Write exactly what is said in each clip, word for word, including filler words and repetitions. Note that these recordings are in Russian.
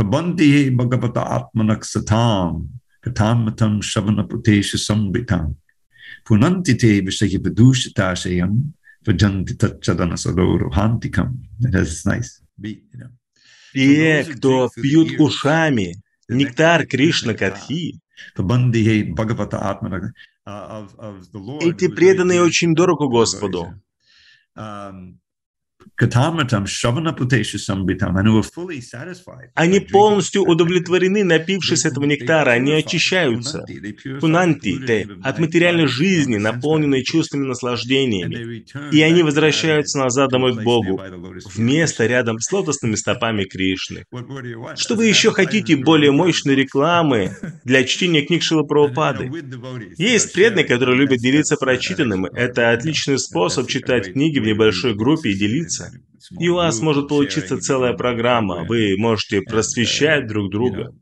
Tabandhi Bhagavata Atmanaksatam Katammatam Shavanaputesha Sambitam Punantite Vishahipadushitashayam Vajanti Tachadana Sadorohantikam. That's nice. Be, you know. Те, кто пьют ушами нектар Кришна Катхи, эти преданные очень дорого Господу. Они полностью удовлетворены, напившись этого нектара, они очищаются от материальной жизни, наполненной чувствами наслаждениями, и они возвращаются назад домой к Богу, в место рядом с лотосными стопами Кришны. Что вы еще хотите более мощной рекламы для чтения книг Шрила Прабхупады? Есть преданные, которые любят делиться прочитанным. Это отличный способ читать книги в небольшой группе и делиться. И у вас может получиться целая программа. Вы можете просвещать друг друга.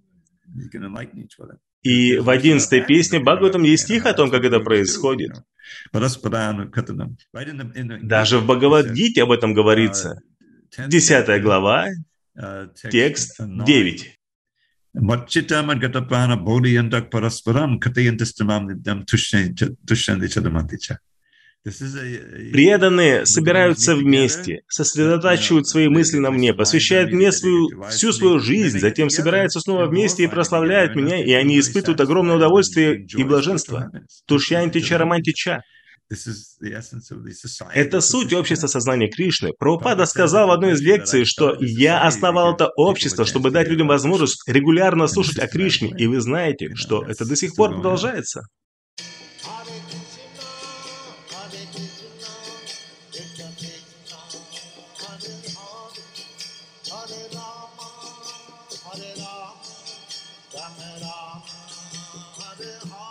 И в одиннадцатой песне Бхагаватам есть стих о том, как это происходит. Даже в Бхагавад-гите об этом говорится. Десятая глава, текст девять. Преданные собираются вместе, сосредотачивают свои мысли на мне, посвящают мне свою, всю свою жизнь, затем собираются снова вместе и прославляют меня, и они испытывают огромное удовольствие и блаженство. Тушьянти чараманти ча. Это суть общества сознания Кришны. Прабхупада сказал в одной из лекций, что «Я основал это общество, чтобы дать людям возможность регулярно слушать о Кришне», и вы знаете, что это до сих пор продолжается. Hare Rama, Hare Rama, Hare Rama.